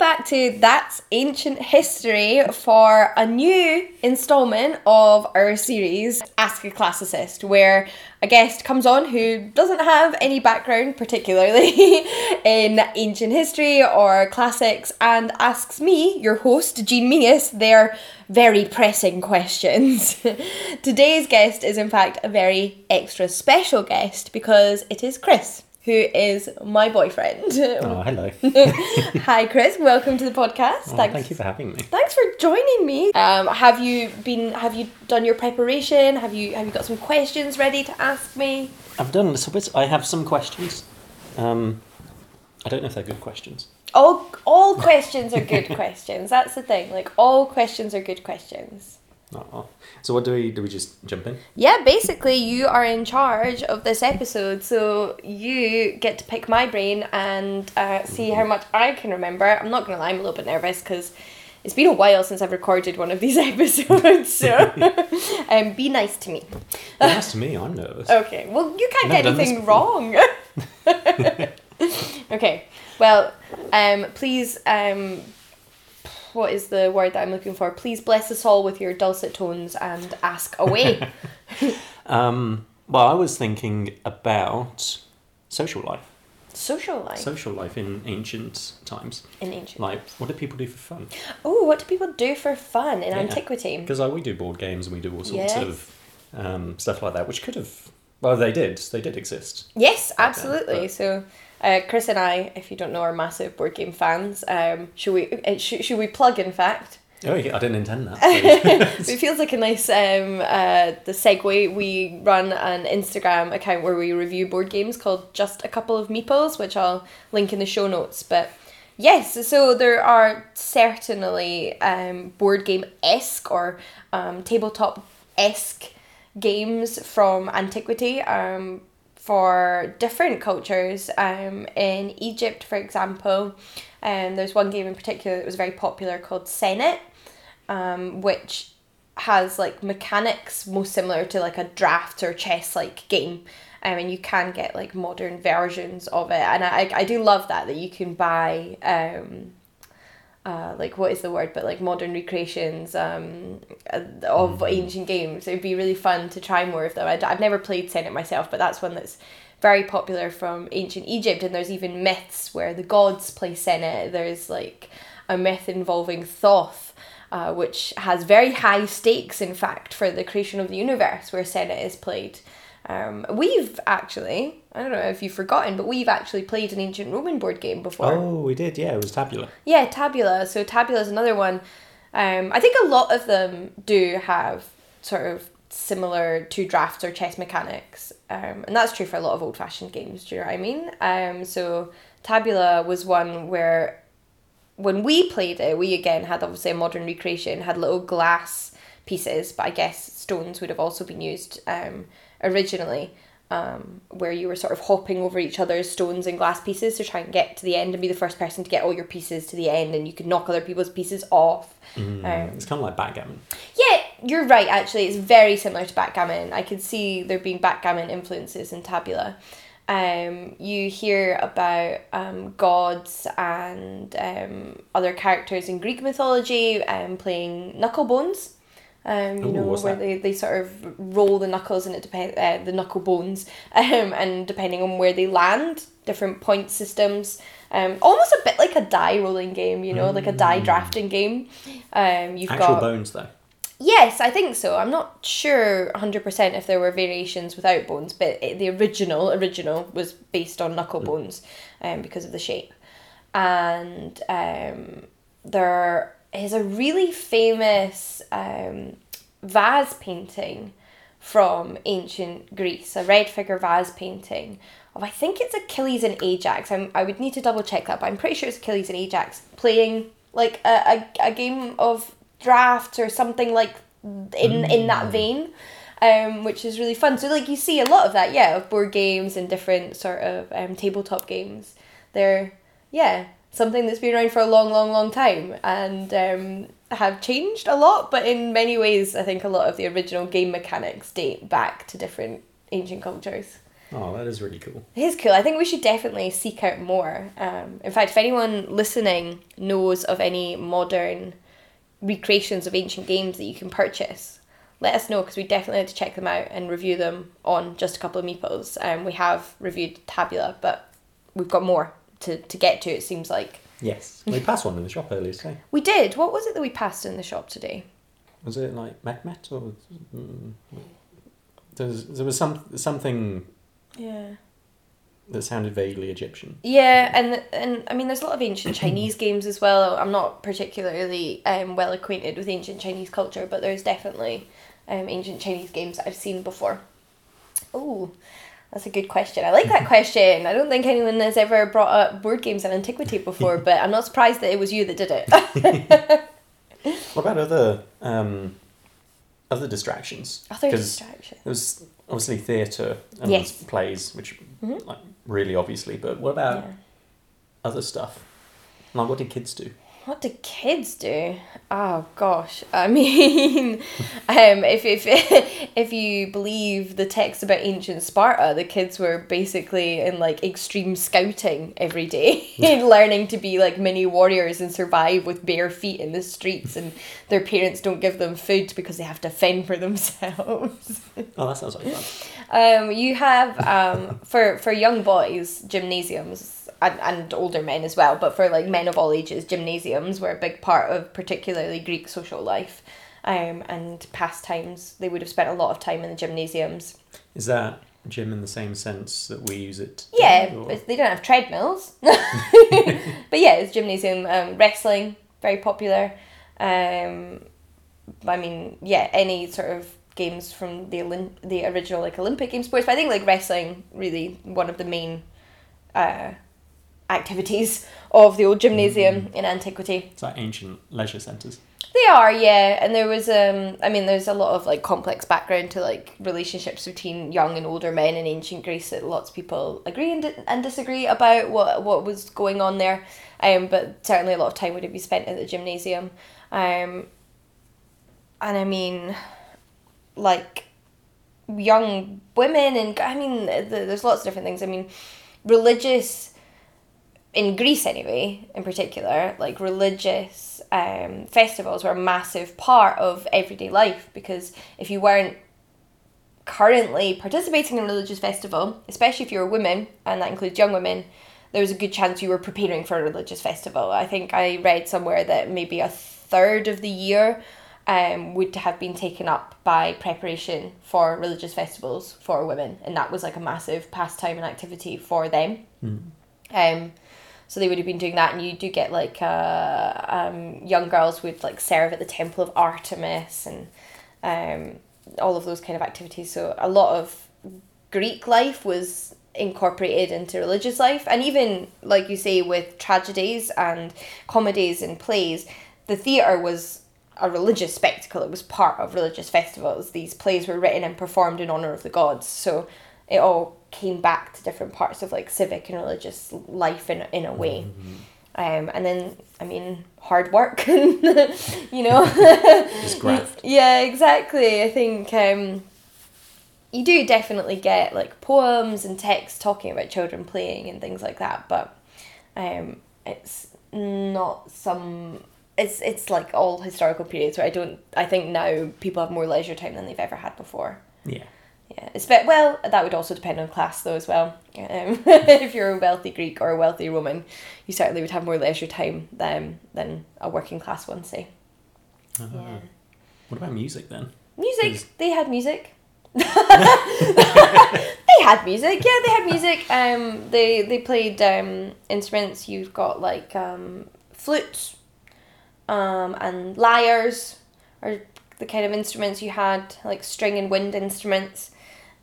back to That's Ancient History for a new installment of our series, Ask a Classicist, where a guest comes on who doesn't have any background particularly in ancient history or classics and asks me, your host, Jean Minas, their very pressing questions. Today's guest is in fact a very extra special guest because it is Chris, who is my boyfriend. Oh, hello. Hi, Chris. Welcome to the podcast. Oh, thank you for having me. Thanks for joining me. Have you done your preparation? Have you got some questions ready to ask me? I've done a little bit. I have some questions. I don't know if they're good questions. All questions are good questions. That's the thing. Like, all questions are good questions. Oh. So what do we just jump in? Yeah, basically you are in charge of this episode, so you get to pick my brain and see how much I can remember. I'm not going to lie, I'm a little bit nervous because it's been a while since I've recorded one of these episodes, so be nice to me. Be nice to me, I'm nervous. Okay, well you can't get anything wrong. Okay, well, please... what is the word that I'm looking for? Please bless us all with your dulcet tones and ask away. Well, I was thinking about social life. Social life? Social life in ancient times. What did people do for fun? Oh, what do people do for fun in antiquity? Because we do board games and we do all sorts of stuff like that, which could have... Well, they did exist. Yes, absolutely. So... Chris and I, if you don't know, are massive board game fans. Should we plug, in fact? Oh, yeah, I didn't intend that. It feels like a nice the segue. We run an Instagram account where we review board games called Just a Couple of Meeples, which I'll link in the show notes. But yes, so there are certainly board game-esque or tabletop-esque games from antiquity, for different cultures. In Egypt, for example, there's one game in particular that was very popular called Senet, which has like mechanics most similar to like a draft or chess-like game. And you can get like modern versions of it. And I do love that you can buy modern recreations of ancient games. It would be really fun to try more of them. I've never played Senet myself, but that's one that's very popular from ancient Egypt, and there's even myths where the gods play Senet. There's like a myth involving Thoth, which has very high stakes, in fact, for the creation of the universe, where Senet is played. We've actually, I don't know if you've forgotten, but we've actually played an ancient Roman board game before. Oh, we did, yeah, it was Tabula. Yeah, Tabula. So Tabula is another one. I think a lot of them do have sort of similar to drafts or chess mechanics. And that's true for a lot of old-fashioned games, do you know what I mean? So Tabula was one where when we played it, we again had obviously a modern recreation, had little glass pieces, but I guess stones would have also been used originally, where you were sort of hopping over each other's stones and glass pieces to try and get to the end and be the first person to get all your pieces to the end, and you could knock other people's pieces off. It's kind of like backgammon. Yeah, you're right, actually. It's very similar to backgammon. I could see there being backgammon influences in Tabula. You hear about gods and other characters in Greek mythology playing knuckle bones. They sort of roll the knuckles and the knuckle bones, and depending on where they land, different point systems, almost a bit like a die rolling game, like a die drafting game. You've actual got bones though. Yes, I think so. I'm not sure 100% if there were variations without bones, but the original was based on knuckle bones, because of the shape, and there is a really famous vase painting from ancient Greece, a red figure vase painting of, I think it's Achilles and Ajax. I would need to double check that, but I'm pretty sure it's Achilles and Ajax playing like a game of drafts or something like in that vein, which is really fun. So like you see a lot of that, yeah, of board games and different sort of tabletop games. They're, yeah, something that's been around for a long, long, long time and have changed a lot, but in many ways I think a lot of the original game mechanics date back to different ancient cultures. Oh, that is really cool. It is cool. I think we should definitely seek out more. In fact, if anyone listening knows of any modern recreations of ancient games that you can purchase, let us know, because we definitely had to check them out and review them on Just a Couple of Meeples. We have reviewed Tabula, but we've got more to get to, it seems like. Yes. We passed one in the shop earlier today. We did. What was it that we passed in the shop today? Was it like Mehmet or... There was something... Yeah. That sounded vaguely Egyptian. Yeah, and I mean, there's a lot of ancient Chinese games as well. I'm not particularly well acquainted with ancient Chinese culture, but there's definitely ancient Chinese games that I've seen before. Oh, that's a good question. I like that question. I don't think anyone has ever brought up board games in antiquity before, but I'm not surprised that it was you that did it. What about other distractions? Other distractions. There was obviously theatre and plays, which like really obviously, but what about other stuff? Like, what do kids do? What do kids do? Oh gosh, I mean, if you believe the text about ancient Sparta, the kids were basically in like extreme scouting every day, and learning to be like mini warriors and survive with bare feet in the streets, and their parents don't give them food because they have to fend for themselves. Oh, that sounds like fun. You have for young boys, gymnasiums. And older men as well, but for like men of all ages, gymnasiums were a big part of particularly Greek social life, and pastimes. They would have spent a lot of time in the gymnasiums. Is that gym in the same sense that we use it? Yeah, but they don't have treadmills. But yeah, it's gymnasium. Wrestling, very popular. I mean, yeah, any sort of games from the original like Olympic game sports. But I think like wrestling really one of the main activities of the old gymnasium in antiquity. It's like ancient leisure centres. They are, yeah. And there was, I mean, there's a lot of like complex background to like relationships between young and older men in ancient Greece that lots of people agree and disagree about what was going on there. But certainly a lot of time would have been spent at the gymnasium. And I mean, like young women and I mean, there's lots of different things. I mean, religious. In Greece anyway, in particular, like religious festivals were a massive part of everyday life, because if you weren't currently participating in a religious festival, especially if you're a woman, and that includes young women, there was a good chance you were preparing for a religious festival. I think I read somewhere that maybe a third of the year would have been taken up by preparation for religious festivals for women, and that was like a massive pastime and activity for them. So they would have been doing that, and you do get like young girls would like serve at the temple of Artemis and all of those kind of activities. So a lot of Greek life was incorporated into religious life, and even like you say with tragedies and comedies and plays, the theatre was a religious spectacle. It was part of religious festivals. These plays were written and performed in honour of the gods. So it all came back to different parts of like civic and religious life in a way. And then, I mean, hard work, and, you know. Just graft. Yeah, exactly. I think you do definitely get like poems and texts talking about children playing and things like that, but it's not some... It's like all historical periods where I think now people have more leisure time than they've ever had before. Yeah. Yeah, well, that would also depend on class, though, as well. If you're a wealthy Greek or a wealthy Roman, you certainly would have more leisure time than a working-class one, say. Yeah. What about music, then? They had music. They had music. They played instruments. You've got, like, flutes and lyres are the kind of instruments you had, like string and wind instruments.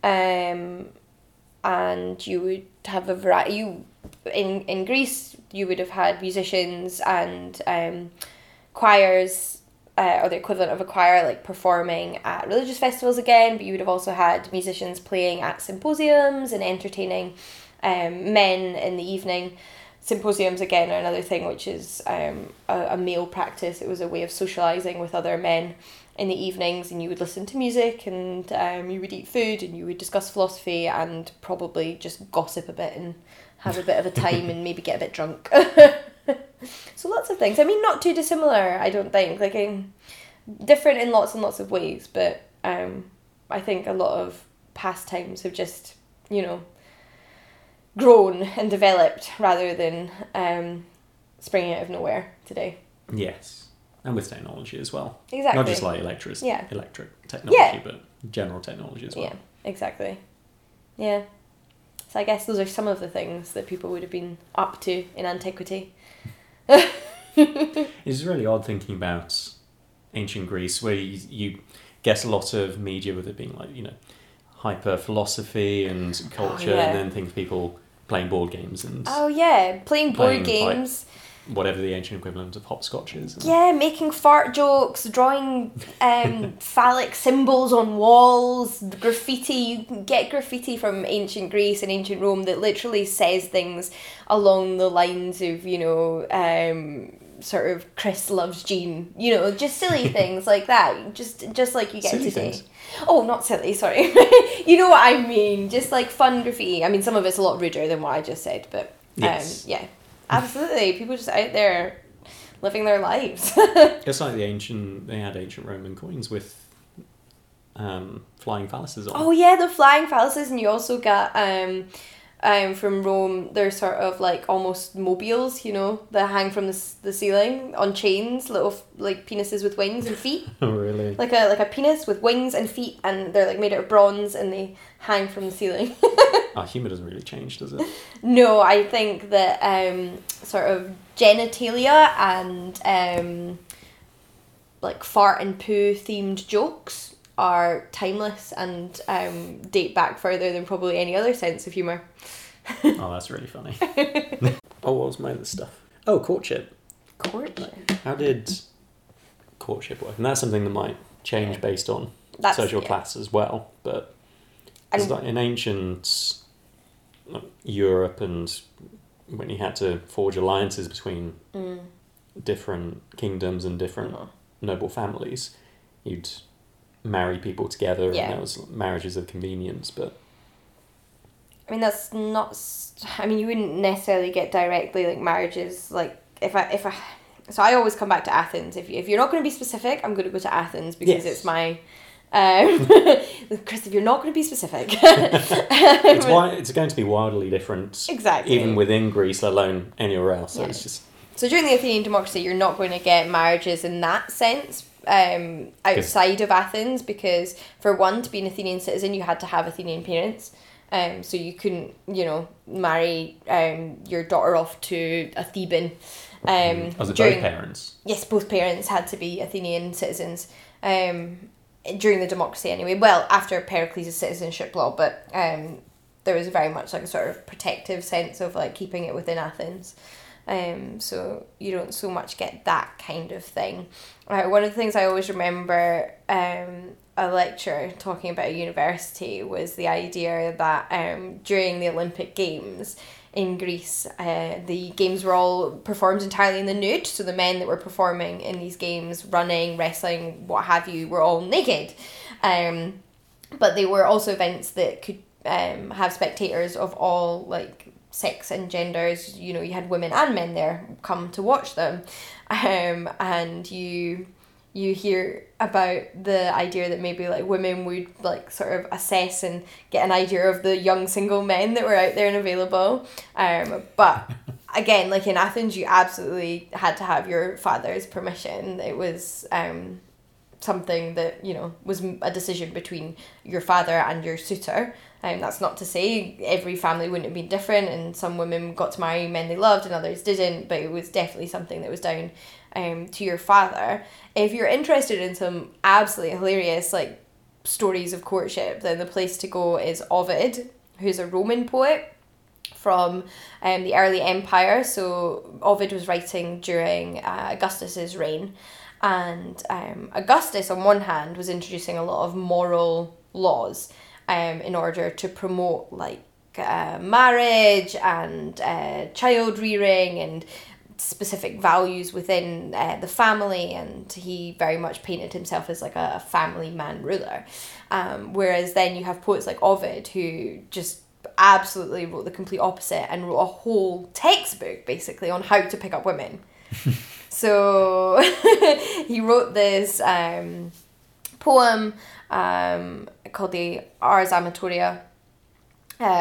And you would have a variety. In Greece, you would have had musicians and choirs, or the equivalent of a choir, like performing at religious festivals again, but you would have also had musicians playing at symposiums and entertaining men in the evening. Symposiums, again, are another thing, which is a male practice. It was a way of socialising with other men in the evenings, and you would listen to music, and you would eat food, and you would discuss philosophy, and probably just gossip a bit and have a bit of a time and maybe get a bit drunk. So lots of things. I mean, not too dissimilar, I don't think. Like, different in lots and lots of ways, but I think a lot of pastimes have just, you know, grown and developed rather than springing out of nowhere today. Yes, and with technology as well. Exactly. Not just like electric technology, but general technology as well. Yeah, exactly. Yeah. So I guess those are some of the things that people would have been up to in antiquity. It's really odd thinking about ancient Greece, where you guess a lot of media with it being like, you know, hyper philosophy and culture, and then think of people playing board games and playing board games, like, whatever the ancient equivalent of hopscotch is. And making fart jokes, drawing phallic symbols on walls, graffiti. You can get graffiti from ancient Greece and ancient Rome that literally says things along the lines of, you know, sort of Chris loves Jean, you know, just silly things like that, just like you get silly today. Things. Oh, not silly, sorry. You know what I mean, just like fun graffiti. I mean, some of it's a lot ruder than what I just said, but yeah, absolutely. People just out there living their lives. It's like they had ancient Roman coins with flying phalluses on. Oh yeah, the flying phalluses, and you also got from Rome, they're sort of like almost mobiles, you know, that hang from the ceiling on chains, little like penises with wings and feet. Oh really? Like a penis with wings and feet, and they're like made out of bronze, and they hang from the ceiling. Oh, humour doesn't really change, does it? No, I think that sort of genitalia and like fart and poo themed jokes are timeless and date back further than probably any other sense of humour. Oh, that's really funny. Oh, what was my other stuff? Oh, courtship. Courtship? How did courtship work? And that's something that might change based on social class as well. But it's like in ancient Europe, and when you had to forge alliances between different kingdoms and different noble families, you'd marry people together, and that was marriages of convenience. But I mean, that's not, I mean, you wouldn't necessarily get directly like marriages, like if I so I always come back to Athens. If you're not going to be specific, I'm going to go to Athens, because it's my Chris, if you're not going to be specific. It's going to be wildly different, exactly, even within Greece, let alone anywhere else. So it's just, so during the Athenian democracy, you're not going to get marriages in that sense outside of Athens, because for one, to be an Athenian citizen, you had to have Athenian parents, so you couldn't, you know, marry your daughter off to a Theban. Both parents? Yes, both parents had to be Athenian citizens during the democracy anyway. Well, after Pericles' citizenship law, but there was very much like a sort of protective sense of like keeping it within Athens. So you don't so much get that kind of thing. One of the things I always remember a lecture talking about at university was the idea that during the Olympic Games in Greece, the games were all performed entirely in the nude. So the men that were performing in these games, running, wrestling, what have you, were all naked. But they were also events that could have spectators of all like sex and genders. You know, you had women and men there come to watch them, and you hear about the idea that maybe like women would like sort of assess and get an idea of the young single men that were out there and available, but again, like in Athens, you absolutely had to have your father's permission. It was something that, you know, was a decision between your father and your suitor. And that's not to say every family wouldn't have been different, and some women got to marry men they loved and others didn't, but it was definitely something that was down to your father. If you're interested in some absolutely hilarious like stories of courtship, then the place to go is Ovid, who's a Roman poet from the early empire. So Ovid was writing during Augustus's reign, and Augustus on one hand was introducing a lot of moral laws in order to promote like marriage and child rearing and specific values within the family, and he very much painted himself as like a family man ruler. Whereas then you have poets like Ovid who just absolutely wrote the complete opposite and wrote a whole textbook basically on how to pick up women. So he wrote this poem called the Ars Amatoria,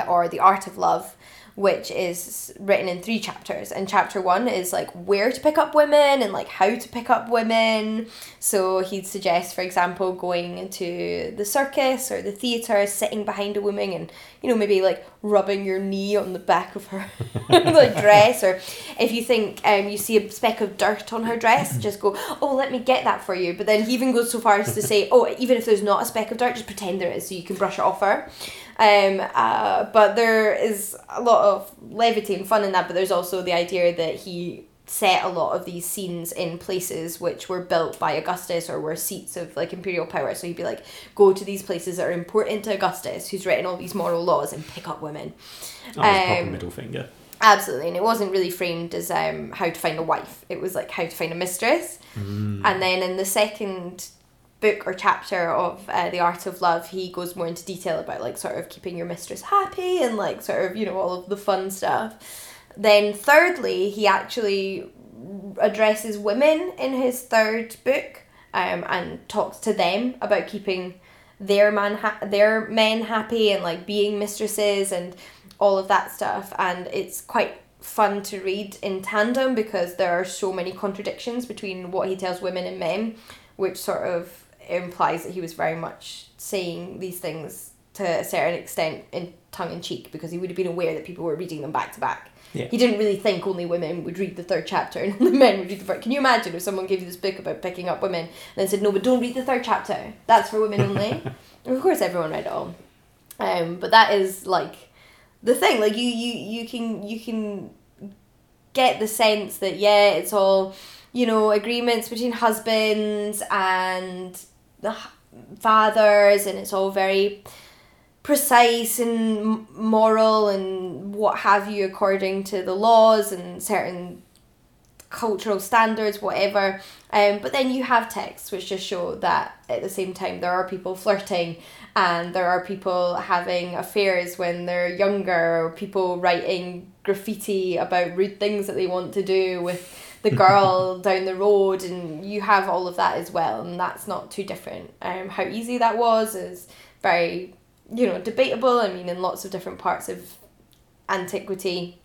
or the Art of Love, which is written in 3 chapters. And chapter 1 is like where to pick up women and like how to pick up women. So he'd suggest, for example, going into the circus or the theatre, sitting behind a woman and, you know, maybe like rubbing your knee on the back of her like dress. Or if you think you see a speck of dirt on her dress, just go, oh, let me get that for you. But then he even goes so far as to say, oh, even if there's not a speck of dirt, just pretend there is so you can brush it off her. But there is a lot of levity and fun in that, but there's also the idea that he set a lot of these scenes in places which were built by Augustus or were seats of like imperial power. So he'd be like, go to these places that are important to Augustus, who's written all these moral laws, and pick up women. Oh, proper middle finger. Absolutely. And it wasn't really framed as how to find a wife. It was like how to find a mistress. Mm. And then in the second book or chapter of The Art of Love, he goes more into detail about like sort of keeping your mistress happy and like sort of, you know, all of the fun stuff. Then thirdly, he actually addresses women in his third book and talks to them about keeping their men happy and like being mistresses and all of that stuff. And it's quite fun to read in tandem because there are so many contradictions between what he tells women and men, which sort of implies that he was very much saying these things to a certain extent in tongue-in-cheek because he would have been aware that people were reading them back-to-back. Yeah. He didn't really think only women would read the third chapter and only men would read the first. Can you imagine if someone gave you this book about picking up women and then said, no, but don't read the third chapter. That's for women only. Of course, everyone read it all. But that is, like, the thing. Like, you can get the sense that, yeah, it's all, you know, agreements between husbands and the fathers, and it's all very precise and moral and what have you according to the laws and certain cultural standards, whatever. But then you have texts which just show that at the same time there are people flirting and there are people having affairs when they're younger, or people writing graffiti about rude things that they want to do with the girl down the road, and you have all of that as well, and that's not too different. How easy that was is very, you know, debatable. I mean, in lots of different parts of antiquity,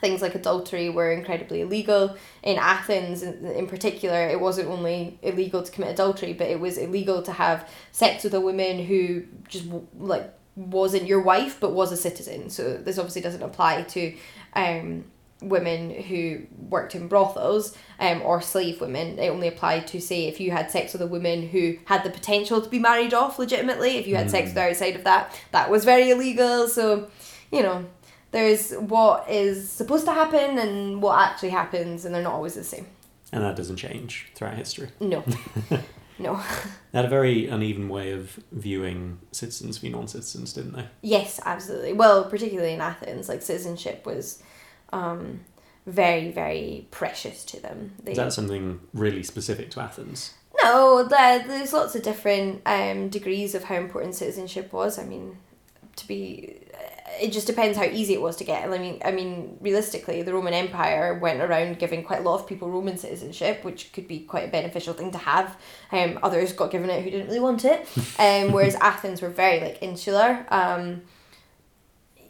things like adultery were incredibly illegal. In Athens in particular, it wasn't only illegal to commit adultery, but it was illegal to have sex with a woman who just like wasn't your wife but was a citizen. So this obviously doesn't apply to women who worked in brothels or slave women. It only applied to, say, if you had sex with a woman who had the potential to be married off legitimately. If you had sex with her outside of that, that was very illegal. So, you know, there's what is supposed to happen and what actually happens, and they're not always the same. And that doesn't change throughout history. No. No. They had a very uneven way of viewing citizens v non-citizens, didn't they? Yes, absolutely. Well, particularly in Athens, like, citizenship was very, very precious to them. Is that something really specific to Athens? No, there's lots of different degrees of how important citizenship was. I mean, it just depends how easy it was to get. I mean, realistically, the Roman Empire went around giving quite a lot of people Roman citizenship, which could be quite a beneficial thing to have. Others got given it who didn't really want it. Whereas Athens were very, like, insular.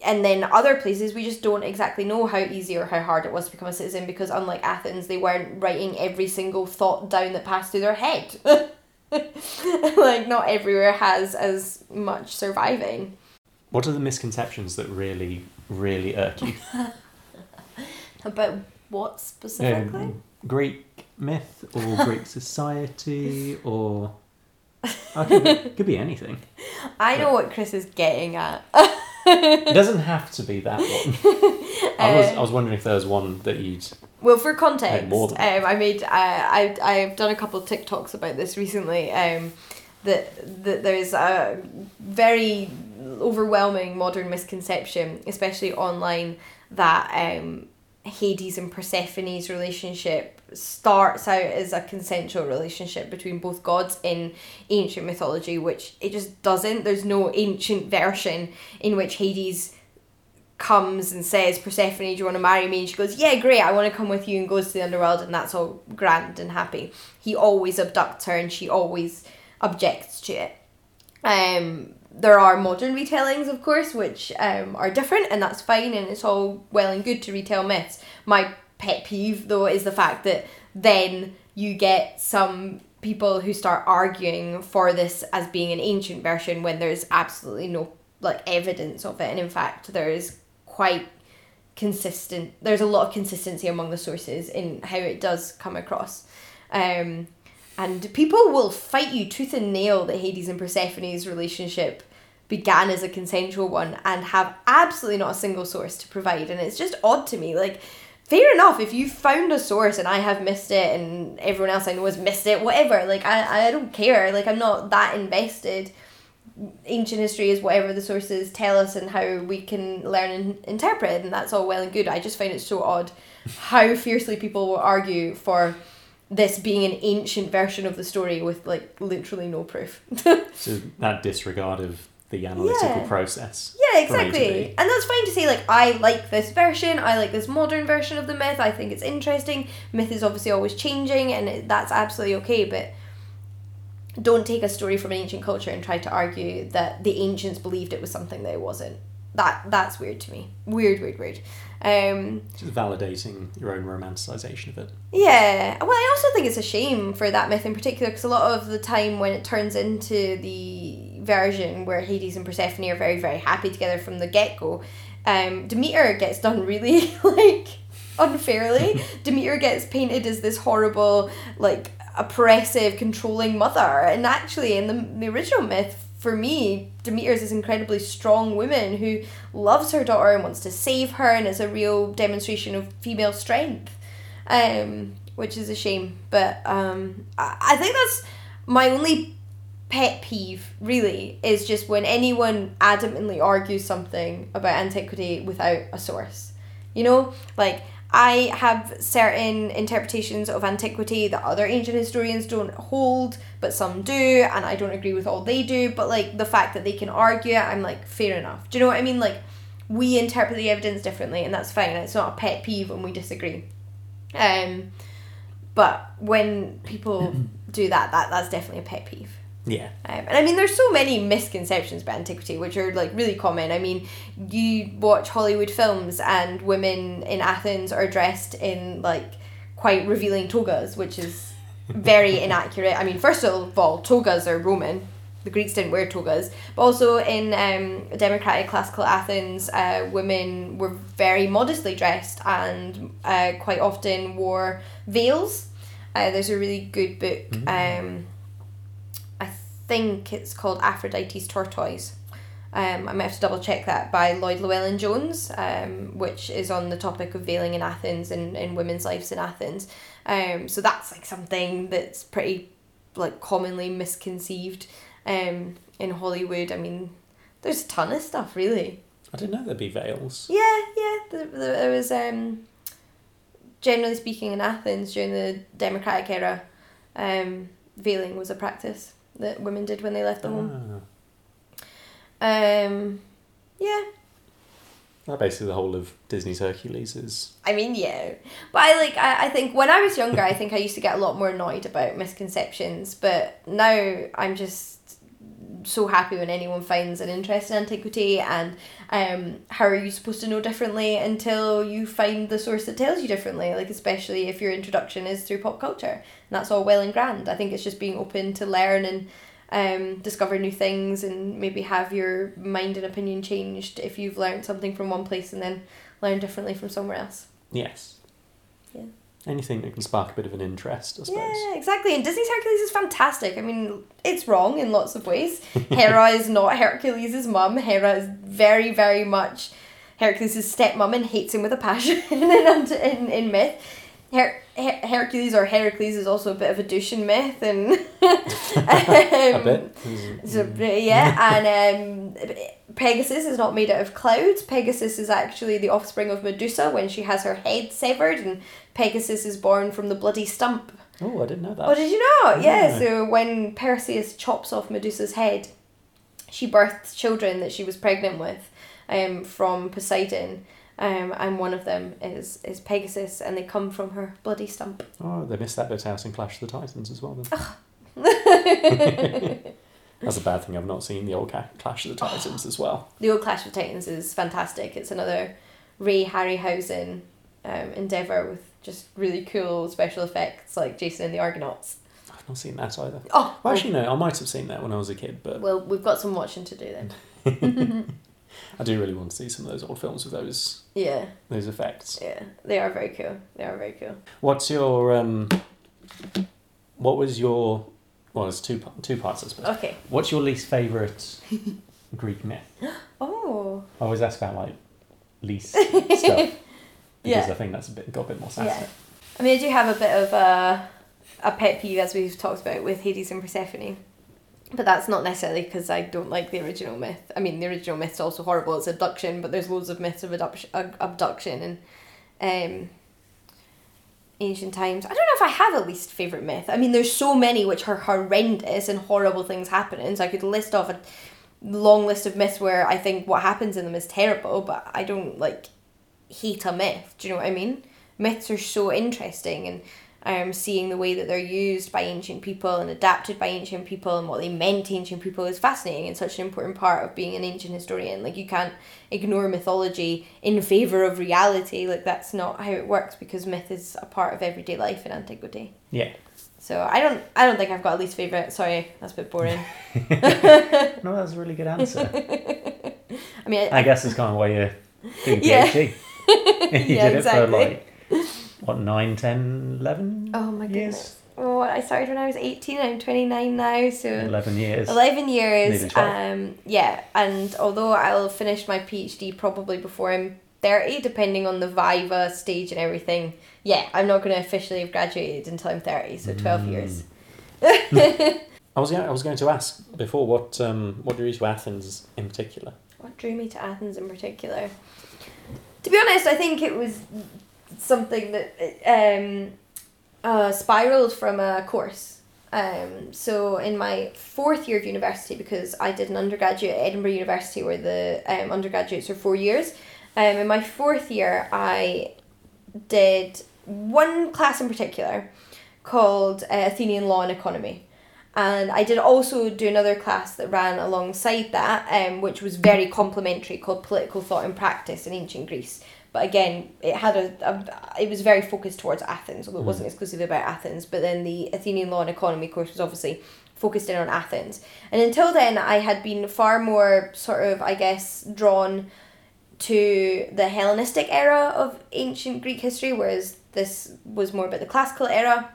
And then other places, we just don't exactly know how easy or how hard it was to become a citizen, because unlike Athens, they weren't writing every single thought down that passed through their head. Like, not everywhere has as much surviving. What are the misconceptions that really, really irk you? About what specifically? Greek myth or Greek society or... could be anything. I know what Chris is getting at. It doesn't have to be that one. I was wondering if there was one that you'd... Well, for context, more than I've done a couple of TikToks about this recently. That there's a very overwhelming modern misconception, especially online, that Hades and Persephone's relationship starts out as a consensual relationship between both gods in ancient mythology, which it just doesn't. There's no ancient version in which Hades comes and says, Persephone, do you want to marry me? And she goes, yeah, great, I want to come with you, and goes to the underworld, and that's all grand and happy. He always abducts her and she always objects to it. There are modern retellings, of course, which are different, and that's fine, and it's all well and good to retell myths. My pet peeve, though, is the fact that then you get some people who start arguing for this as being an ancient version when there's absolutely no evidence of it, and in fact there is quite consistent, there's a lot of consistency among the sources in how it does come across. And people will fight you tooth and nail that Hades and Persephone's relationship began as a consensual one and have absolutely not a single source to provide. And it's just odd to me. Fair enough, if you found a source and I have missed it and everyone else I know has missed it, whatever. I don't care. I'm not that invested. Ancient history is whatever the sources tell us and how we can learn and interpret. And that's all well and good. I just find it so odd how fiercely people will argue for this being an ancient version of the story with literally no proof. So that disregard of the analytical process. Yeah, exactly. And that's fine to say, I like this version, I like this modern version of the myth, I think it's interesting. Myth is obviously always changing, and that's absolutely okay, but don't take a story from an ancient culture and try to argue that the ancients believed it was something that it wasn't. That's weird to me. Weird. Just validating your own romanticisation of it. Yeah. Well, I also think it's a shame for that myth in particular, because a lot of the time when it turns into the version where Hades and Persephone are very, very happy together from the get-go, Demeter gets done really, unfairly. Demeter gets painted as this horrible, oppressive, controlling mother. And actually, in the original myth, for me, Demeter is this incredibly strong woman who loves her daughter and wants to save her, and it's a real demonstration of female strength, which is a shame. But I think that's my only pet peeve, really, is just when anyone adamantly argues something about antiquity without a source. I have certain interpretations of antiquity that other ancient historians don't hold, but some do, and I don't agree with all they do, but the fact that they can argue, I'm fair enough. Do you know what I mean? We interpret the evidence differently, and that's fine. It's not a pet peeve when we disagree. But when people do that's definitely a pet peeve. Yeah. And there's so many misconceptions about antiquity, which are really common. You watch Hollywood films and women in Athens are dressed in quite revealing togas, which is very inaccurate. First of all, togas are Roman. The Greeks didn't wear togas. But also in democratic classical Athens, women were very modestly dressed and quite often wore veils. There's a really good book. I think it's called Aphrodite's Tortoise. I might have to double check that, by Lloyd Llewellyn Jones, which is on the topic of veiling in Athens and in women's lives in Athens. So that's something that's pretty commonly misconceived in Hollywood. There's a ton of stuff, really. I didn't know there'd be veils. Yeah. There was, generally speaking, in Athens during the democratic era, veiling was a practice that women did when they left the home. Yeah. Well, basically the whole of Disney's Hercules is... yeah. But I think when I was younger, I think I used to get a lot more annoyed about misconceptions, but now I'm just so happy when anyone finds an interest in antiquity, and how are you supposed to know differently until you find the source that tells you differently, especially if your introduction is through pop culture, and that's all well and grand. I think it's just being open to learn and discover new things, and maybe have your mind and opinion changed if you've learned something from one place and then learn differently from somewhere else. Yes. Yeah. Anything that can spark a bit of an interest, I suppose. Yeah, exactly. And Disney's Hercules is fantastic. It's wrong in lots of ways. Hera is not Hercules' mum. Hera is very, very much Hercules' stepmum and hates him with a passion in myth. Hercules or Heracles is also a bit of a douche in myth. And a bit. Yeah, and Pegasus is not made out of clouds. Pegasus is actually the offspring of Medusa when she has her head severed, and Pegasus is born from the bloody stump. Oh, I didn't know that. Oh, did you know? Yeah, so when Perseus chops off Medusa's head, she birthed children that she was pregnant with from Poseidon, and one of them is Pegasus, and they come from her bloody stump. Oh, they missed that bit out in Clash of the Titans as well, then. That's a bad thing. I've not seen the old Clash of the Titans as well. The old Clash of the Titans is fantastic. It's another Ray Harryhausen endeavour with just really cool special effects like Jason and the Argonauts. I've not seen that either. Oh, well, actually, no. I might have seen that when I was a kid, but... Well, we've got some watching to do then. I do really want to see some of those old films with those... Yeah. Those effects. Yeah, they are very cool. They are very cool. What's your... What was your... Well, it's two parts, I suppose. Okay. What's your least favourite Greek myth? Oh. I always ask about, like, least stuff. Because I think that's got a bit more sass. Yeah. I mean, I do have a bit of a pet peeve, as we've talked about, with Hades and Persephone. But that's not necessarily because I don't like the original myth. I mean, the original myth's also horrible. It's abduction, but there's loads of myths of abduction and... ancient times. I don't know if I have a least favourite myth. I mean, there's so many which are horrendous and horrible things happening, so I could list off a long list of myths where I think what happens in them is terrible, but I don't, like, hate a myth. Do you know what I mean? Myths are so interesting, and seeing the way that they're used by ancient people and adapted by ancient people and what they meant to ancient people is fascinating and such an important part of being an ancient historian. Like, you can't ignore mythology in favour of reality. Like, that's not how it works, because myth is a part of everyday life in antiquity. Yeah. So I don't think I've got a least favourite. Sorry, that's a bit boring. No, that was a really good answer. I mean, I guess it's kind of why you're doing PhD. You did it for like... What, 9, 10, 11 years? Oh, my goodness. Oh, I started when I was 18, I'm 29 now, so... 11 years. 11 years. Yeah, and although I'll finish my PhD probably before I'm 30, depending on the Viva stage and everything, yeah, I'm not going to officially have graduated until I'm 30, so 12 years. I was going to ask before, what drew you to Athens in particular? What drew me to Athens in particular? To be honest, I think it was... something that spiraled from a course. So in my fourth year of university, because I did an undergraduate at Edinburgh University where the undergraduates are 4 years, in my fourth year I did one class in particular called Athenian Law and Economy. And I did also do another class that ran alongside that, which was very complementary, called Political Thought and Practice in Ancient Greece. But again, it had it was very focused towards Athens, although it wasn't exclusively about Athens. But then the Athenian Law and Economy course was obviously focused in on Athens. And until then, I had been far more sort of, I guess, drawn to the Hellenistic era of ancient Greek history, whereas this was more about the classical era.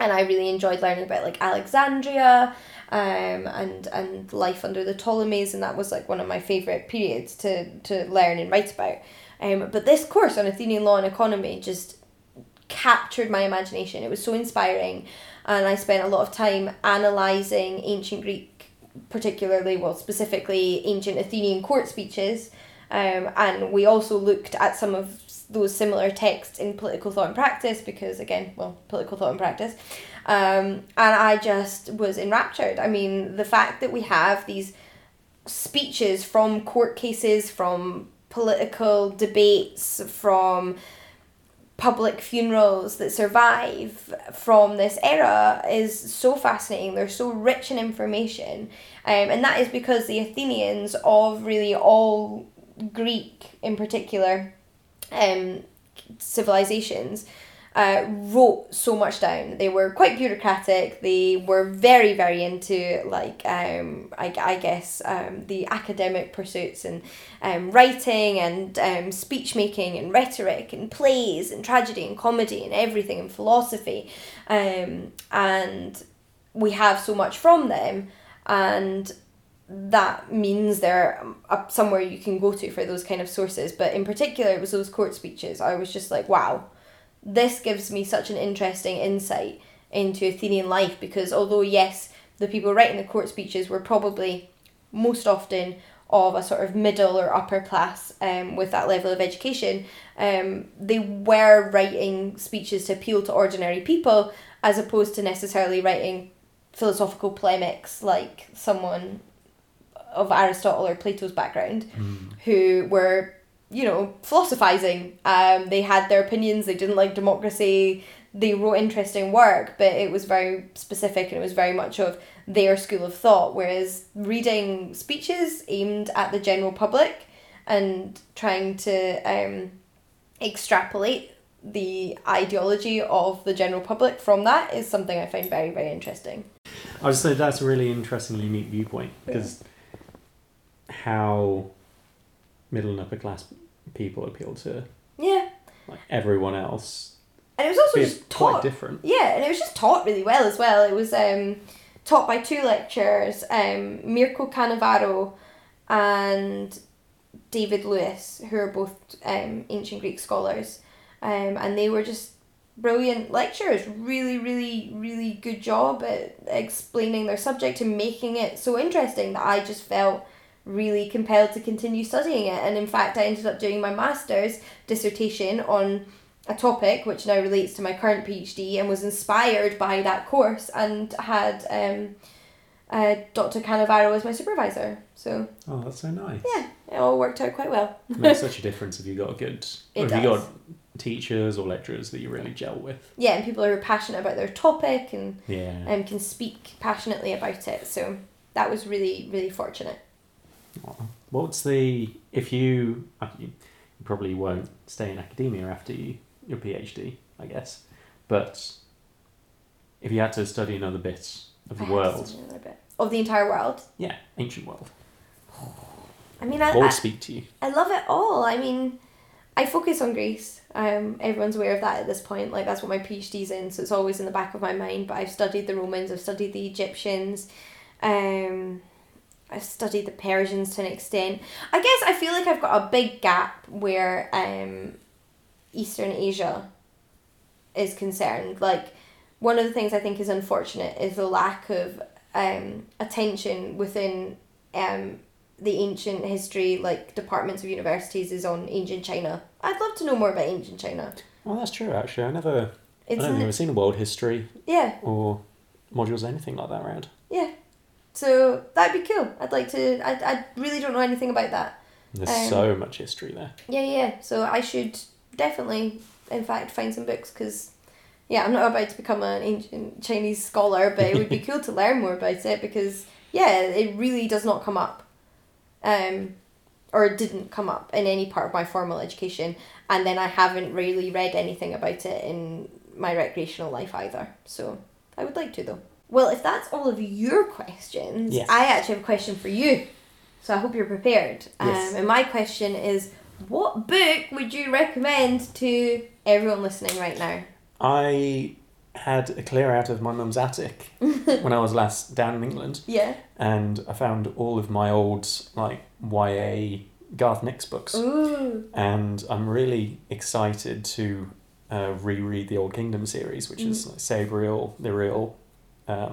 And I really enjoyed learning about, like, Alexandria and life under the Ptolemies. And that was, like, one of my favourite periods to learn and write about. But this course on Athenian Law and Economy just captured my imagination. It was so inspiring, and I spent a lot of time analysing ancient Greek, specifically ancient Athenian court speeches, and we also looked at some of those similar texts in Political Thought and Practice, because again, Political Thought and Practice, and I just was enraptured. I mean, the fact that we have these speeches from court cases, from political debates, from public funerals that survive from this era is so fascinating. They're so rich in information, and that is because the Athenians, of really all Greek in particular civilizations, wrote so much down. They were quite bureaucratic. They were very, very into, like, the academic pursuits, and writing, and speech making, and rhetoric, and plays, and tragedy, and comedy, and everything, and philosophy. And we have so much from them, and that means they're up somewhere you can go to for those kind of sources. But in particular, it was those court speeches. I was just like, wow. This gives me such an interesting insight into Athenian life, because although, yes, the people writing the court speeches were probably most often of a sort of middle or upper class with that level of education, they were writing speeches to appeal to ordinary people as opposed to necessarily writing philosophical polemics like someone of Aristotle or Plato's background who were, you know, philosophizing. They had their opinions, they didn't like democracy, they wrote interesting work, but it was very specific and it was very much of their school of thought, whereas reading speeches aimed at the general public and trying to extrapolate the ideology of the general public from that is something I find very, very interesting. I would say that's a really interestingly neat viewpoint, because how middle and upper class people appeal to like everyone else. And it was also just taught quite different. Yeah, and it was just taught really well as well. It was taught by two lecturers, Mirko Canavaro and David Lewis, who are both ancient Greek scholars. And they were just brilliant lecturers, really, really, really good job at explaining their subject and making it so interesting that I just felt really compelled to continue studying it. And in fact, I ended up doing my master's dissertation on a topic which now relates to my current PhD and was inspired by that course and had Dr. Canavaro as my supervisor. So oh, that's so nice. Yeah, it all worked out quite well. It makes such a difference if you got good, or if you got teachers or lecturers that you really gel with. Yeah, and people who are passionate about their topic and can speak passionately about it. So that was really, really fortunate. What's the, if you, you probably won't stay in academia after your PhD, I guess, but if you had to study another bit of the world. Another bit. Of the entire world? Yeah, ancient world. I mean, I speak to you. I love it all. I mean, I focus on Greece. Everyone's aware of that at this point. Like, that's what my PhD's in, so it's always in the back of my mind. But I've studied the Romans, I've studied the Egyptians, I've studied the Persians to an extent. I guess I feel like I've got a big gap where Eastern Asia is concerned. Like, one of the things I think is unfortunate is the lack of attention within the ancient history, like departments of universities, is on ancient China. I'd love to know more about ancient China. Well, that's true, actually. I don't think I've seen world history or modules or anything like that around. Yeah. So that'd be cool. I'd like to. I really don't know anything about that. There's so much history there. Yeah. So I should definitely, in fact, find some books because, I'm not about to become an ancient Chinese scholar, but it would be cool to learn more about it because, it really does not come up, or it didn't come up in any part of my formal education, and then I haven't really read anything about it in my recreational life either. So I would like to though. Well, if that's all of your questions, I actually have a question for you. So I hope you're prepared. Yes. And my question is, what book would you recommend to everyone listening right now? I had a clear out of my mum's attic when I was last down in England. Yeah. And I found all of my old, like, YA Garth Nix books. Ooh. And I'm really excited to reread the Old Kingdom series, which is like, Savoury, The Real... and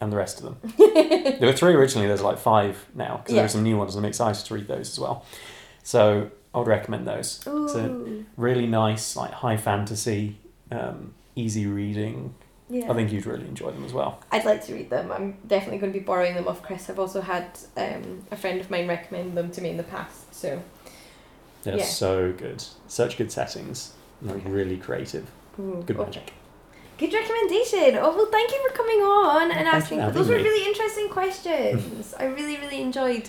the rest of them. There were three originally, there's like five now, because there are some new ones, and I'm excited to read those as well. So I would recommend those. Ooh. It's a really nice, like, high fantasy, easy reading. Yeah. I think you'd really enjoy them as well. I'd like to read them. I'm definitely going to be borrowing them off Chris. I've also had a friend of mine recommend them to me in the past, so... They're so good. Such good settings. And they're really creative. Ooh. Good magic. Good recommendation. Oh, well, thank you for coming on and asking. Those were really interesting questions. I really, really enjoyed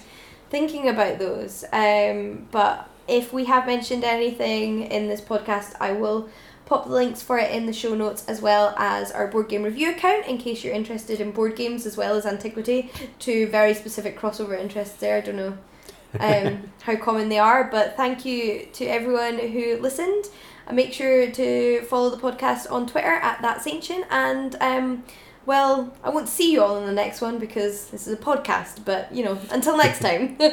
thinking about those. But if we have mentioned anything in this podcast, I will pop the links for it in the show notes, as well as our board game review account in case you're interested in board games as well as antiquity. Two very specific crossover interests there. I don't know how common they are, but thank you to everyone who listened. Make sure to follow the podcast on Twitter at @thatsancient, and I won't see you all in the next one because this is a podcast, but until next time.